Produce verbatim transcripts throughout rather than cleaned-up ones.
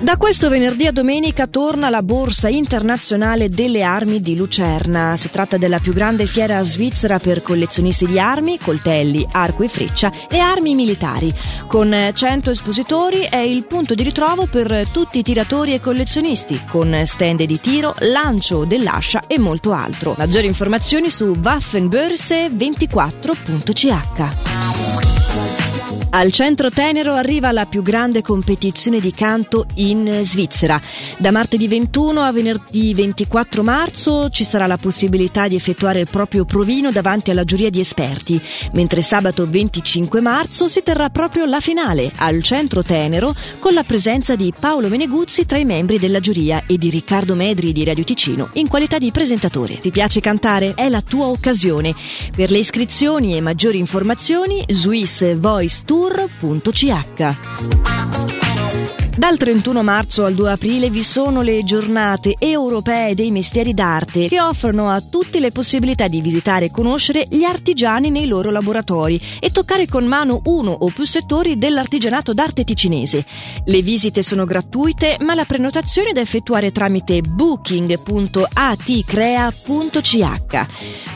Da questo venerdì a domenica torna la Borsa Internazionale delle Armi di Lucerna. Si tratta della più grande fiera svizzera per collezionisti di armi, coltelli, arco e freccia e armi militari. Con cento espositori è il punto di ritrovo per tutti i tiratori e collezionisti, con stand di tiro, lancio dell'ascia e molto altro. Maggiori informazioni su Waffenbörse ventiquattro punto c h. Al Centro Tenero arriva la più grande competizione di canto in Svizzera. Da martedì ventuno a venerdì ventiquattro marzo ci sarà la possibilità di effettuare il proprio provino davanti alla giuria di esperti, mentre sabato venticinque marzo si terrà proprio la finale al Centro Tenero, con la presenza di Paolo Meneguzzi tra i membri della giuria e di Riccardo Medri di Radio Ticino in qualità di presentatore. Ti piace cantare? È la tua occasione. Per le iscrizioni e maggiori informazioni Swiss Voice Tour. Dal trentuno marzo al due aprile vi sono le giornate europee dei mestieri d'arte, che offrono a tutti le possibilità di visitare e conoscere gli artigiani nei loro laboratori e toccare con mano uno o più settori dell'artigianato d'arte ticinese. Le visite sono gratuite, ma la prenotazione è da effettuare tramite booking punto a t crea punto c h.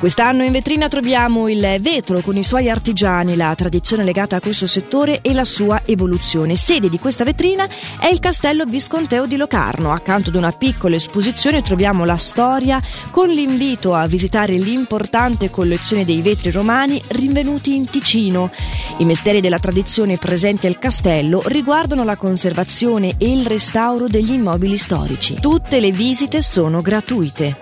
Quest'anno in vetrina troviamo il vetro con i suoi artigiani, la tradizione legata a questo settore e la sua evoluzione. Sede di questa vetrina è il Castello Visconteo di Locarno. Accanto ad una piccola esposizione troviamo la storia, con l'invito a visitare l'importante collezione dei vetri romani rinvenuti in Ticino. I mestieri della tradizione presenti al castello riguardano la conservazione e il restauro degli immobili storici. Tutte le visite sono gratuite.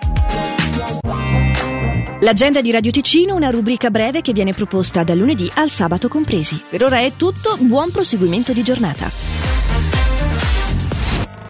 L'agenda di Radio Ticino, una rubrica breve che viene proposta dal lunedì al sabato compresi. Per ora è tutto, buon proseguimento di giornata.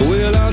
Well, I'll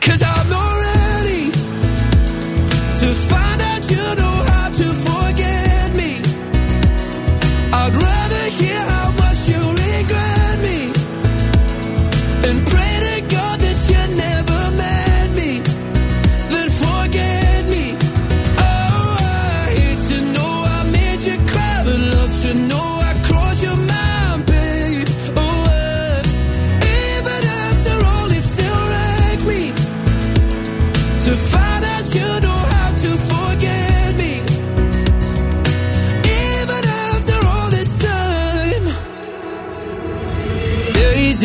'Cause I'm not ready to find out you know how to forget me. I'd rather hear how much you regret me and pray to God that you never met me than forget me. Oh, I hate to know I made you cry, but love to know I crossed your mind, babe. Oh, I, even after all, it still wrecked me to find out you know how to forget me. Even after all this time, days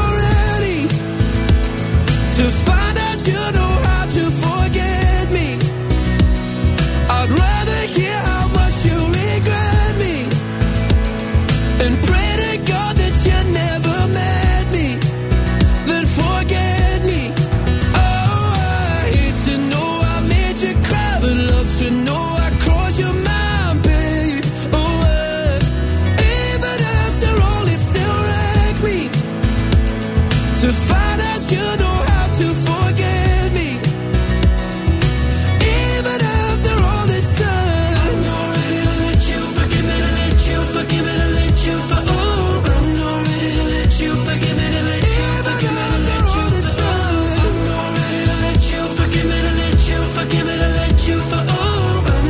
ready to find out you know how to forget me. I'd rather hear how much you regret me and pray to God that you never met me than forget me. Oh, I hate to know I made you cry, but love to know I crossed your mind, babe. Oh, I, even after all, it still wrecked me to find out you know how to forget me. Even after all this time, I'm not ready to let you forgive me, to let you forgive me, to let you for. Oh, I'm not ready to let you forgive me, to let you forgive me, to let you for. Oh, I'm not ready to let you forgive me, to let you forgive me, to let you for. Oh, I'm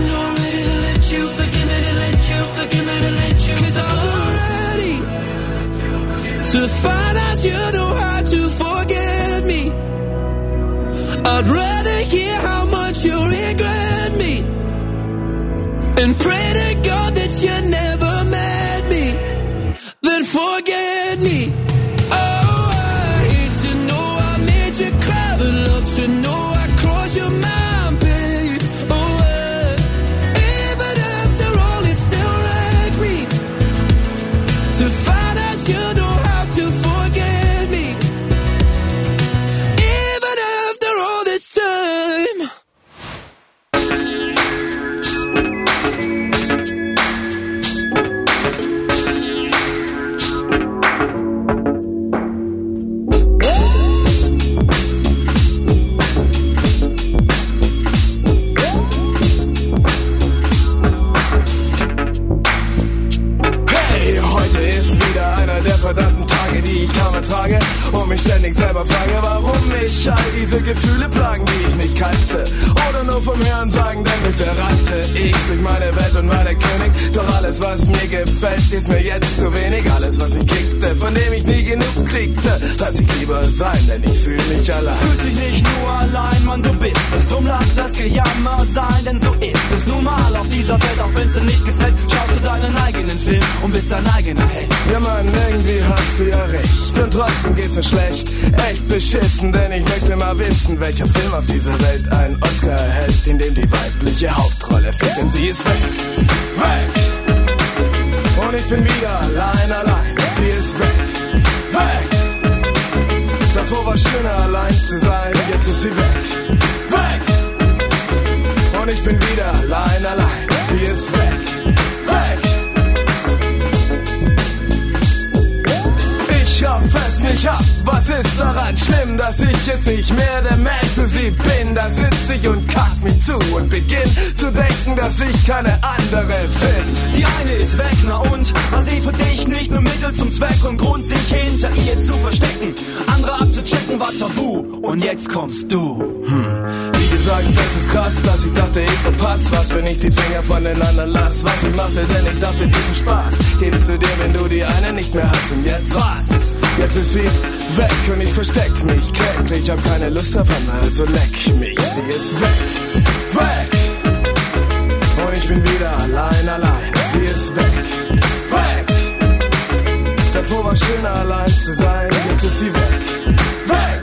not ready to let you forgive me, to let you forgive me, to let you. 'Cause I'm not ready to find out you know how to forget me. I'd rather hear how much you regret me and pray to God that you never met me than forget me. Oh, I hate to know I made you cry, but love to know I crossed your mind, babe. Oh, I, even after all, it still wrecked me to find out you know how to forget me. Even after all this time. Verdammten Tage, die ich kaum ertrage und mich ständig selber frage, warum mich all diese Gefühle plagen, die ich nicht kannte oder nur vom Hörensagen, denn bisher rannte ich durch meine Welt und war der König, doch alles, was mir gefällt, ist mir jetzt zu wenig, alles, was mich kickte, von dem ich nie genug kriegte, lass ich lieber sein, denn ich fühl mich allein. Fühlst dich nicht nur allein, Mann, du bist es, drum lass das Gejammer sein, denn so ist es nun mal auf dieser Welt, auch wenn's dir nicht gefällt, schaust du deinen eigenen Film und bist dein eigener Held. Ja, Mann, irgendwie hast du ja recht, denn trotzdem geht's mir schlecht, echt beschissen, denn ich möchte mal wissen, welcher Film auf dieser Welt einen Oscar erhält, in dem die weibliche Hauptrolle fehlt, denn sie ist weg, weg, und ich bin wieder allein, allein, sie ist weg, weg, davor war schöner allein zu sein, jetzt ist sie weg, weg, und ich bin wieder allein, allein, sie ist weg, weg. Ich hoffe es nicht ab, was ist daran schlimm, dass ich jetzt nicht mehr der Mensch für sie bin. Da sitz ich und kack mich zu und beginn zu denken, dass ich keine andere find. Die eine ist weg, na und? War sie für dich nicht nur Mittel zum Zweck und Grund, sich hinter ihr zu verstecken? Andere abzuchecken war tabu und jetzt kommst du. Hm. Wie gesagt, das ist krass, dass ich dachte, ich verpass was, wenn ich die Finger voneinander lass. Was ich machte, denn ich dachte, diesen Spaß gibst du dir, wenn du die eine nicht mehr hast und jetzt was? Jetzt ist sie weg und ich versteck mich kläglich, hab keine Lust davon, also leck mich. Sie ist weg, weg, und ich bin wieder allein, allein. Sie ist weg, weg, davor war schöner allein zu sein, jetzt ist sie weg, weg.